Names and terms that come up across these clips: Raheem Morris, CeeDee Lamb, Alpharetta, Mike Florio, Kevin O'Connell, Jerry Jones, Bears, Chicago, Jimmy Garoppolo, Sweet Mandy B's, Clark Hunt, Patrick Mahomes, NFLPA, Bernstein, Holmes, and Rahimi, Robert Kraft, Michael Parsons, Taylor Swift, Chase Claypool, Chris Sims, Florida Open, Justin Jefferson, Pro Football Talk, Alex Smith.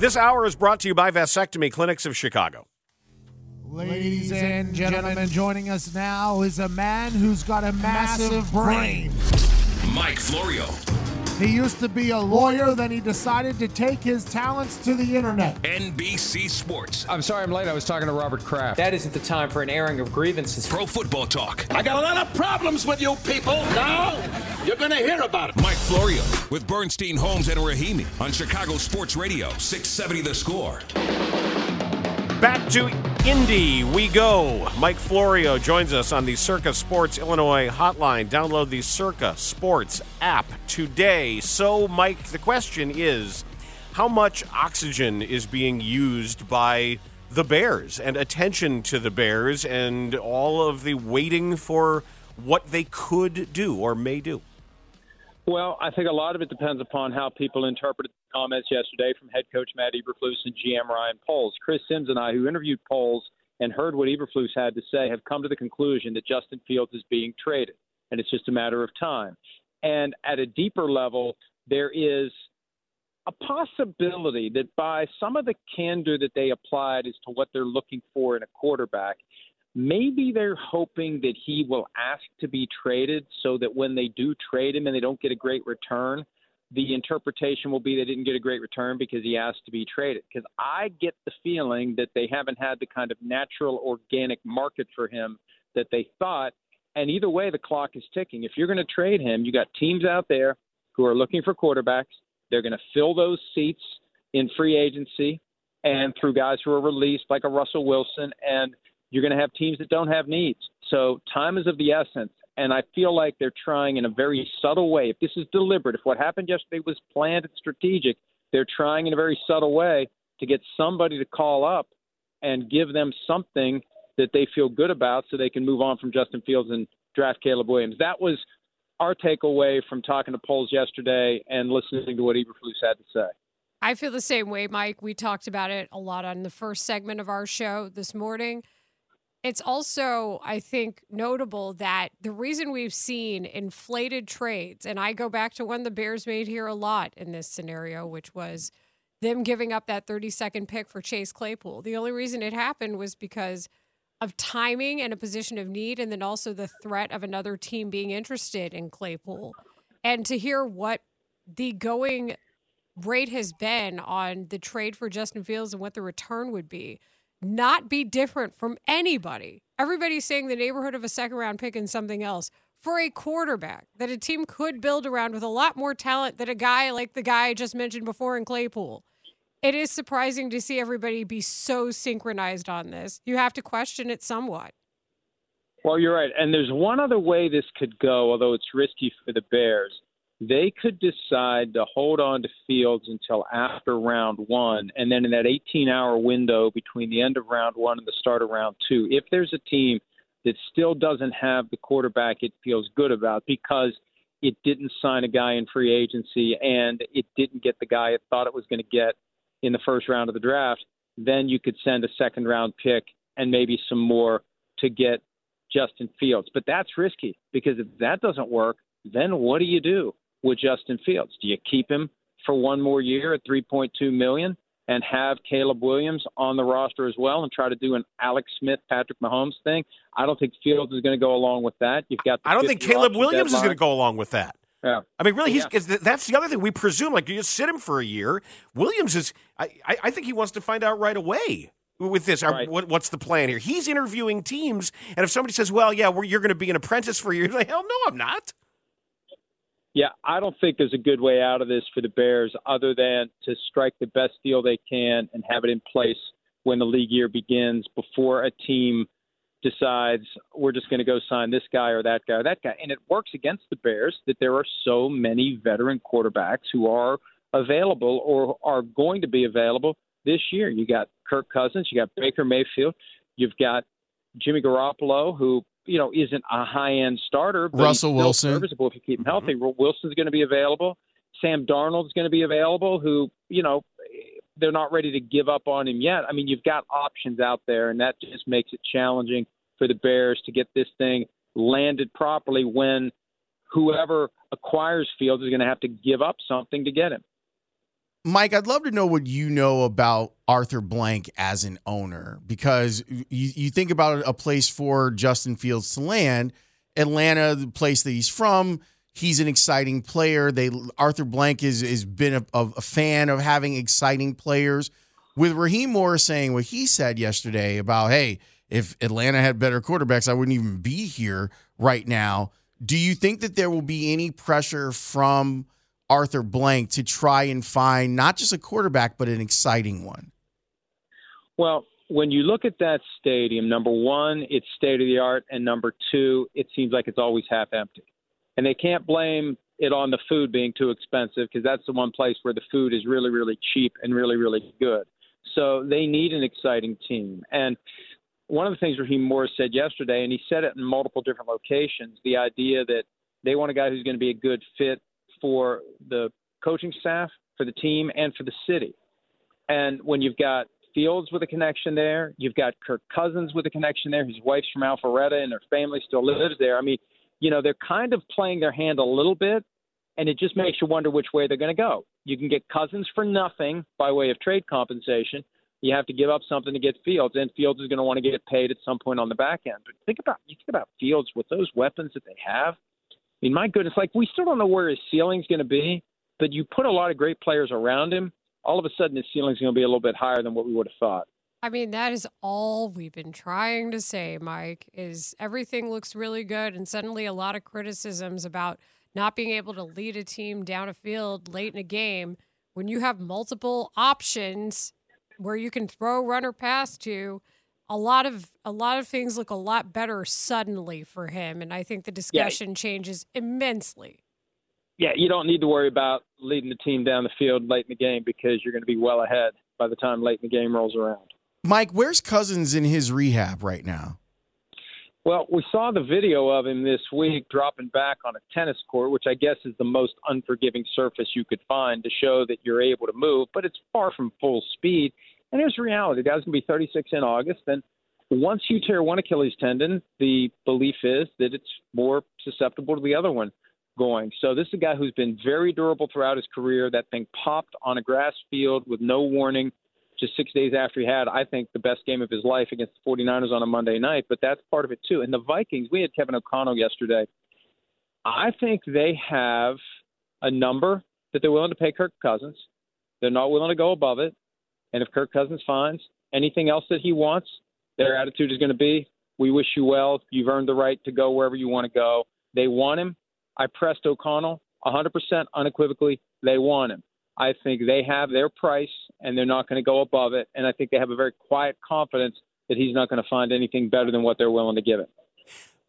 This hour is brought to you by Vasectomy Clinics of Chicago. Ladies and gentlemen, joining us now is a man who's got a massive brain. Mike Florio. He used to be a lawyer, then he decided to take his talents to the internet. NBC Sports. I'm sorry I'm late. I was talking to Robert Kraft. That isn't the time for an airing of grievances. Pro Football Talk. I got a lot of problems with you people. Now you're going to hear about it. Mike Florio with Bernstein, Holmes, and Rahimi on Chicago Sports Radio, 670 The Score. Back to Indy we go. Mike Florio joins us on the Circa Sports Illinois hotline. Download the Circa Sports app today. So, Mike, the question is, how much oxygen is being used by the Bears and attention to the Bears and all of the waiting for what they could do or may do? Well, I think a lot of it depends upon how people interpreted the comments yesterday from head coach Matt Eberflus and GM Ryan Poles. Chris Sims and I, who interviewed Poles and heard what Eberflus had to say, have come to the conclusion that Justin Fields is being traded, and it's just a matter of time. And at a deeper level, there is a possibility that by some of the candor that they applied as to what they're looking for in a quarterback, maybe they're hoping that he will ask to be traded so that when they do trade him and they don't get a great return, the interpretation will be they didn't get a great return because he asked to be traded. Because I get the feeling that they haven't had the kind of natural, organic market for him that they thought. And either way, the clock is ticking. If you're going to trade him, you got teams out there who are looking for quarterbacks. They're going to fill those seats in free agency and through guys who are released like a Russell Wilson, and you're going to have teams that don't have needs. So time is of the essence. And I feel like they're trying in a very subtle way. If this is deliberate, if what happened yesterday was planned and strategic, they're trying in a very subtle way to get somebody to call up and give them something that they feel good about so they can move on from Justin Fields and draft Caleb Williams. That was our takeaway from talking to Poles yesterday and listening to what Eberflus had to say. I feel the same way, Mike. We talked about it a lot on the first segment of our show this morning. It's also, I think, notable that the reason we've seen inflated trades, and I go back to one the Bears made here a lot in this scenario, which was them giving up that 32nd pick for Chase Claypool. The only reason it happened was because of timing and a position of need, and then also the threat of another team being interested in Claypool. And to hear what the going rate has been on the trade for Justin Fields and what the return would be, not be different from anybody. Everybody's saying the neighborhood of a second-round pick and something else for a quarterback that a team could build around with a lot more talent than a guy like the guy I just mentioned before in Claypool. It is surprising to see everybody be so synchronized on this. You have to question it somewhat. Well, you're right. And there's one other way this could go, although it's risky for the Bears. They could decide to hold on to Fields until after round one, and then in that 18-hour window between the end of round one and the start of round two, if there's a team that still doesn't have the quarterback it feels good about because it didn't sign a guy in free agency and it didn't get the guy it thought it was going to get in the first round of the draft, then you could send a second-round pick and maybe some more to get Justin Fields. But that's risky because if that doesn't work, then what do you do with Justin Fields? Do you keep him for one more year at $3.2 million and have Caleb Williams on the roster as well and try to do an Alex Smith, Patrick Mahomes thing? I don't think Fields is going to go along with that. You've got. I don't think Caleb Williams is going to go along with that. Yeah. I mean, really, that's the other thing. We presume, like, you just sit him for a year. Williams is – I think he wants to find out right away with this. Right. What's the plan here? He's interviewing teams, and if somebody says, well, yeah, you're going to be an apprentice for a year, you're like, hell no, I'm not. Yeah, I don't think there's a good way out of this for the Bears other than to strike the best deal they can and have it in place when the league year begins before a team decides we're just going to go sign this guy or that guy or that guy. And it works against the Bears that there are so many veteran quarterbacks who are available or are going to be available this year. You got Kirk Cousins, you got Baker Mayfield, you've got Jimmy Garoppolo, who isn't a high-end starter. But Russell Wilson. Serviceable if you keep him healthy. Mm-hmm. Wilson's going to be available. Sam Darnold's going to be available, who, they're not ready to give up on him yet. I mean, you've got options out there, and that just makes it challenging for the Bears to get this thing landed properly when whoever acquires Fields is going to have to give up something to get him. Mike, I'd love to know what you know about Arthur Blank as an owner, because you think about a place for Justin Fields to land. Atlanta, the place that he's from, he's an exciting player. Arthur Blank has been a fan of having exciting players. With Raheem Morris saying what he said yesterday about, hey, if Atlanta had better quarterbacks, I wouldn't even be here right now. Do you think that there will be any pressure from Arthur Blank to try and find not just a quarterback, but an exciting one? Well, when you look at that stadium, number one, it's state of the art. And number two, it seems like it's always half empty. And they can't blame it on the food being too expensive, because that's the one place where the food is really, really cheap and really, really good. So they need an exciting team. And one of the things Raheem Morris said yesterday, and he said it in multiple different locations, the idea that they want a guy who's going to be a good fit for the coaching staff, for the team, and for the city. And when you've got Fields with a connection there, you've got Kirk Cousins with a connection there, his wife's from Alpharetta and her family still lives there. I mean, you know, they're kind of playing their hand a little bit, and it just makes you wonder which way they're going to go. You can get Cousins for nothing by way of trade compensation. You have to give up something to get Fields, and Fields is going to want to get paid at some point on the back end. But think about Fields with those weapons that they have. I mean, my goodness, like, we still don't know where his ceiling's going to be, but you put a lot of great players around him, all of a sudden his ceiling's going to be a little bit higher than what we would have thought. I mean, that is all we've been trying to say, Mike, is everything looks really good, and suddenly a lot of criticisms about not being able to lead a team down a field late in a game when you have multiple options where you can throw, run, or pass to. A lot of things look a lot better suddenly for him, and I think the discussion changes immensely. Yeah, you don't need to worry about leading the team down the field late in the game, because you're going to be well ahead by the time late in the game rolls around. Mike, where's Cousins in his rehab right now? Well, we saw the video of him this week dropping back on a tennis court, which I guess is the most unforgiving surface you could find to show that you're able to move, but it's far from full speed. And here's reality. The guy's going to be 36 in August, and once you tear one Achilles tendon, the belief is that it's more susceptible to the other one going. So this is a guy who's been very durable throughout his career. That thing popped on a grass field with no warning just 6 days after he had, I think, the best game of his life against the 49ers on a Monday night, but that's part of it too. And the Vikings, we had Kevin O'Connell yesterday. I think they have a number that they're willing to pay Kirk Cousins. They're not willing to go above it. And if Kirk Cousins finds anything else that he wants, their attitude is going to be, we wish you well. You've earned the right to go wherever you want to go. They want him. I pressed O'Connell 100% unequivocally. They want him. I think they have their price, and they're not going to go above it. And I think they have a very quiet confidence that he's not going to find anything better than what they're willing to give it.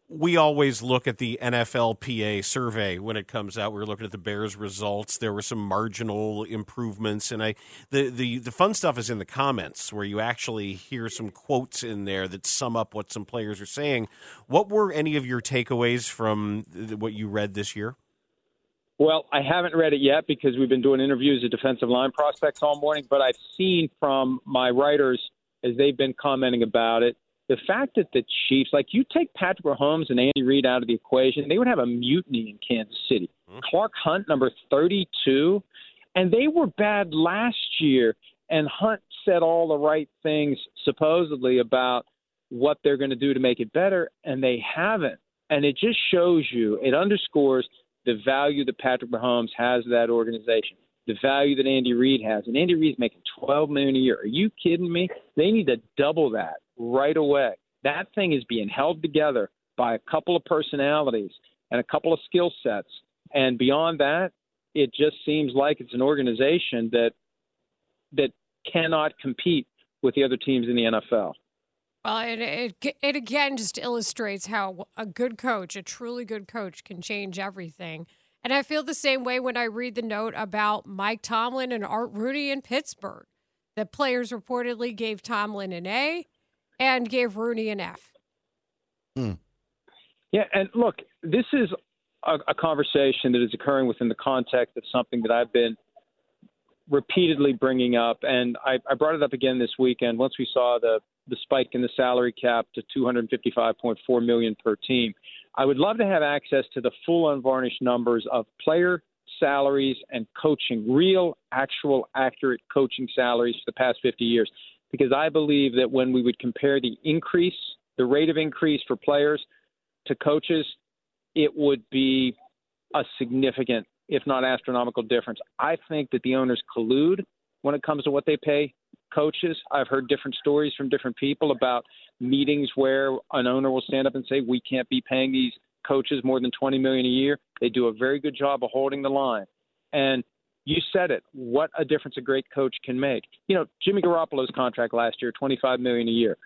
We always look at the NFLPA survey when it comes out. We were looking at the Bears results. There were some marginal improvements. And the fun stuff is in the comments, where you actually hear some quotes in there that sum up what some players are saying. What were any of your takeaways from what you read this year? Well, I haven't read it yet because we've been doing interviews of defensive line prospects all morning, but I've seen from my writers as they've been commenting about it. The fact that the Chiefs, like, you take Patrick Mahomes and Andy Reid out of the equation, they would have a mutiny in Kansas City. Mm-hmm. Clark Hunt, number 32, and they were bad last year. And Hunt said all the right things, supposedly, about what they're going to do to make it better, and they haven't. And it just shows you, it underscores the value that Patrick Mahomes has to that organization, the value that Andy Reid has. And Andy Reid's making $12 million a year. Are you kidding me? They need to double that right away. That thing is being held together by a couple of personalities and a couple of skill sets. And beyond that, it just seems like it's an organization that cannot compete with the other teams in the NFL. Well, it again just illustrates how a good coach, a truly good coach, can change everything. And I feel the same way when I read the note about Mike Tomlin and Art Rooney in Pittsburgh. The players reportedly gave Tomlin an A and gave Rooney an F. Mm. Yeah, and look, this is a conversation that is occurring within the context of something that I've been repeatedly bringing up, and I brought it up again this weekend once we saw the spike in the salary cap to $255.4 million per team. I would love to have access to the full unvarnished numbers of player salaries and coaching, real, actual, accurate coaching salaries for the past 50 years. Because I believe that when we would compare the increase, the rate of increase for players to coaches, it would be a significant, if not astronomical, difference. I think that the owners collude when it comes to what they pay coaches. I've heard different stories from different people about meetings where an owner will stand up and say, we can't be paying these coaches more than $20 million a year. They do a very good job of holding the line. And you said it, what a difference a great coach can make. You know, Jimmy Garoppolo's contract last year, $25 million a year.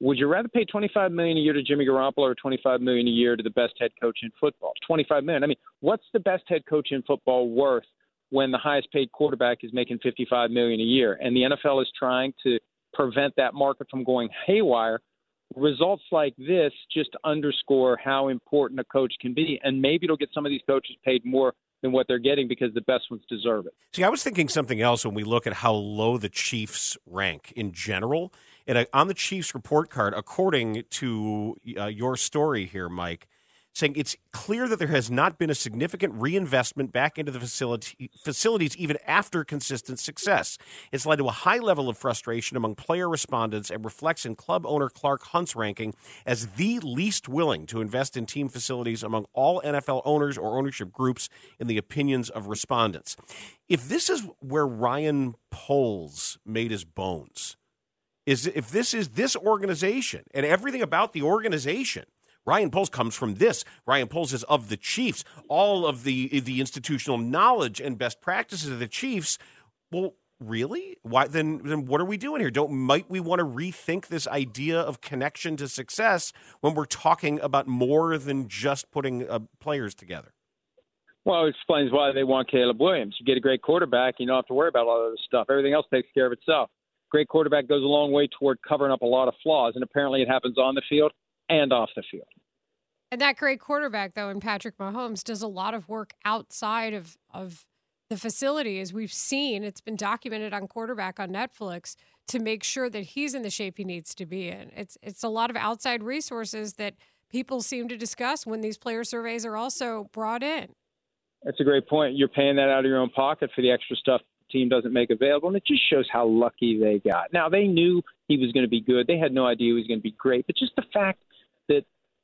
Would you rather pay $25 million a year to Jimmy Garoppolo or $25 million a year to the best head coach in football? $25 million. I mean, what's the best head coach in football worth when the highest paid quarterback is making $55 million a year? And the NFL is trying to prevent that market from going haywire. Results like this just underscore how important a coach can be, and maybe it'll get some of these coaches paid more than what they're getting because the best ones deserve it. See, I was thinking something else when we look at how low the Chiefs rank in general. And on the Chiefs report card, according to your story here, Mike, saying it's clear that there has not been a significant reinvestment back into the facilities even after consistent success. It's led to a high level of frustration among player respondents and reflects in club owner Clark Hunt's ranking as the least willing to invest in team facilities among all NFL owners or ownership groups in the opinions of respondents. If this is where Ryan Poles made his bones, if this is this organization and everything about the organization, Ryan Poles comes from this. Ryan Poles is of the Chiefs. All of the institutional knowledge and best practices of the Chiefs. Well, really? Why then what are we doing here? Might we want to rethink this idea of connection to success when we're talking about more than just putting players together? Well, it explains why they want Caleb Williams. You get a great quarterback, you don't have to worry about all of this stuff. Everything else takes care of itself. Great quarterback goes a long way toward covering up a lot of flaws, and apparently it happens on the field and off the field. And that great quarterback, though, in Patrick Mahomes, does a lot of work outside of the facility, as we've seen. It's been documented on Quarterback on Netflix to make sure that he's in the shape he needs to be in. It's a lot of outside resources that people seem to discuss when these player surveys are also brought in. That's a great point. You're paying that out of your own pocket for the extra stuff the team doesn't make available, and it just shows how lucky they got. Now, they knew he was going to be good. They had no idea he was going to be great, but just the fact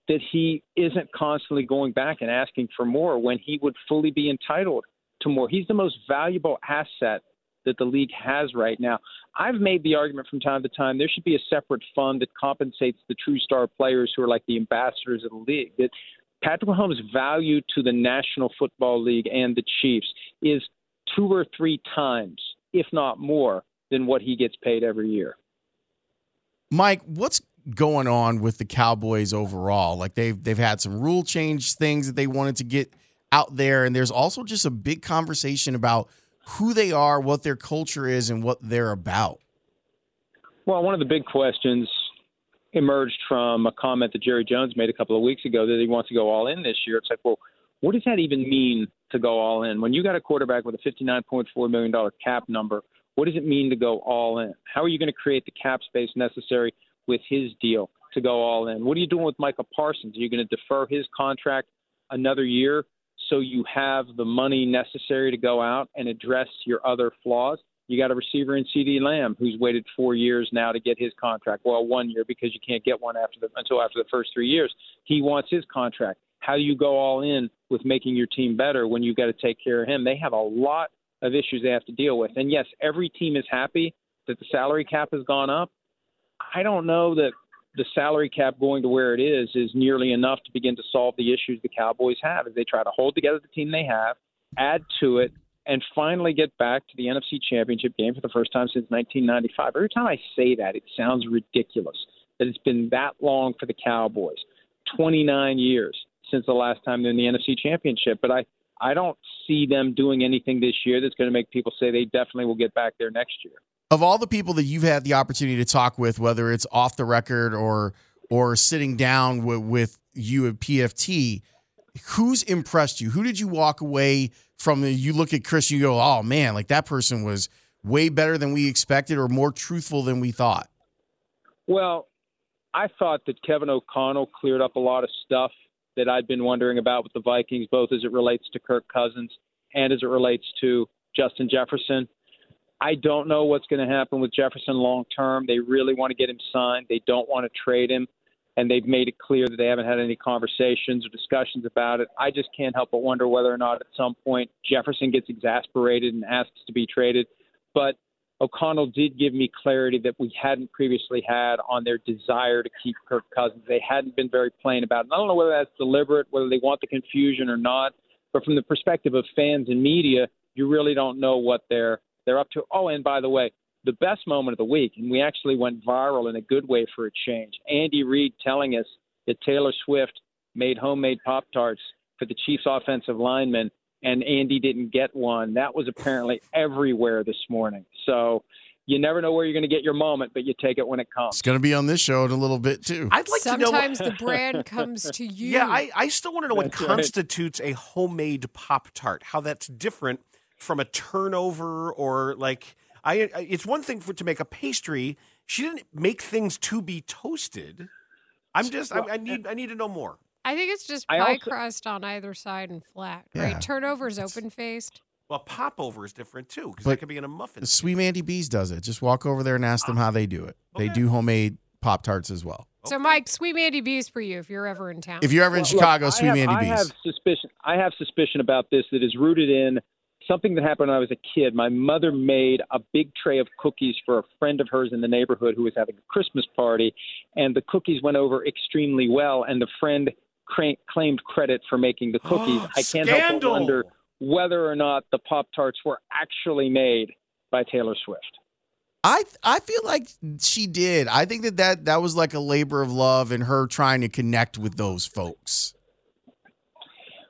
that he isn't constantly going back and asking for more when he would fully be entitled to more. He's the most valuable asset that the league has right now. I've made the argument from time to time there should be a separate fund that compensates the true star players who are like the ambassadors of the league. That Patrick Mahomes' value to the National Football League and the Chiefs is 2 or 3 times, if not more, than what he gets paid every year. Mike, what's going on with the Cowboys overall? Like they've had some rule change things that they wanted to get out there, and there's also just a big conversation about who they are, what their culture is, and what they're about. Well, one of the big questions emerged from a comment that Jerry Jones made a couple of weeks ago that he wants to go all in this year. It's like, well, what does that even mean to go all in? When you got a quarterback with a $59.4 million cap number, what does it mean to go all in? How are you going to create the cap space necessary with his deal to go all in? What are you doing with Michael Parsons? Are you going to defer his contract another year so you have the money necessary to go out and address your other flaws? You got a receiver in CeeDee Lamb who's waited 4 years now to get his contract. Well, 1 year because you can't get one until after the first 3 years. He wants his contract. How do you go all in with making your team better when you've got to take care of him? They have a lot of issues they have to deal with. And yes, every team is happy that the salary cap has gone up. I don't know that the salary cap going to where it is nearly enough to begin to solve the issues the Cowboys have as they try to hold together the team they have, add to it, and finally get back to the NFC Championship game for the first time since 1995. Every time I say that, it sounds ridiculous that it's been that long for the Cowboys, 29 years since the last time they're in the NFC Championship. But I don't see them doing anything this year that's going to make people say they definitely will get back there next year. Of all the people that you've had the opportunity to talk with, whether it's off the record or sitting down with you at PFT, who's impressed you? Who did you walk away from? You look at Chris, you go, oh, man, like that person was way better than we expected or more truthful than we thought. Well, I thought that Kevin O'Connell cleared up a lot of stuff that I'd been wondering about with the Vikings, both as it relates to Kirk Cousins and as it relates to Justin Jefferson. I don't know what's going to happen with Jefferson long term. They really want to get him signed. They don't want to trade him, and they've made it clear that they haven't had any conversations or discussions about it. I just can't help but wonder whether or not at some point Jefferson gets exasperated and asks to be traded. But O'Connell did give me clarity that we hadn't previously had on their desire to keep Kirk Cousins. They hadn't been very plain about it. And I don't know whether that's deliberate, whether they want the confusion or not, but from the perspective of fans and media, you really don't know what they're up to. Oh, and by the way, the best moment of the week, and we actually went viral in a good way for a change, Andy Reid telling us that Taylor Swift made homemade Pop-Tarts for the Chiefs offensive linemen, and Andy didn't get one. That was apparently everywhere this morning. So you never know where you're going to get your moment, but you take it when it comes. It's going to be on this show in a little bit, too. I'd like Sometimes to know the brand comes to you. Yeah, I still want to know what constitutes a homemade Pop-Tart, how that's different from a turnover or like... it's one thing to make a pastry. She didn't make things to be toasted. I need to know more. I think it's just pie crust on either side and flat. Yeah. Right, turnover's open faced. Well, popover is different too because that could be in a muffin. Sweet Mandy B's does it. Just walk over there and ask them how they do it. Okay. They do homemade Pop-Tarts as well. So, Mike, Sweet Mandy B's for you if you're ever in town. If you're ever in Chicago, look, Sweet Mandy B's. I have suspicion about this that is rooted in something that happened when I was a kid. My mother made a big tray of cookies for a friend of hers in the neighborhood who was having a Christmas party, and the cookies went over extremely well, and the friend claimed credit for making the cookies. Oh, I can't help but wonder whether or not the Pop-Tarts were actually made by Taylor Swift. I feel like she did. I think that was like a labor of love and her trying to connect with those folks.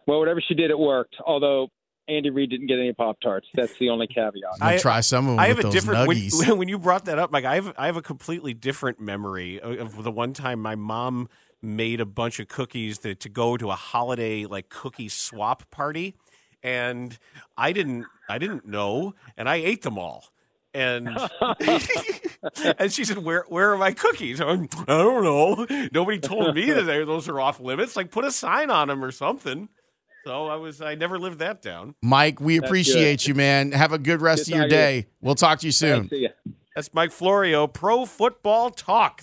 Well, whatever she did, it worked, although Andy Reid didn't get any Pop-Tarts. That's the only caveat. I try some of them. I have with a those different nuggies. When you brought that up, Mike, I have a completely different memory of the one time my mom made a bunch of cookies to go to a holiday like cookie swap party, and I didn't know, and I ate them all. And and she said, where are my cookies? I don't know. Nobody told me that those are off limits. Like put a sign on them or something. So I never lived that down. Mike, we appreciate you, man. Have a good rest of your day. We'll talk to you soon. That's Mike Florio, Pro Football Talk.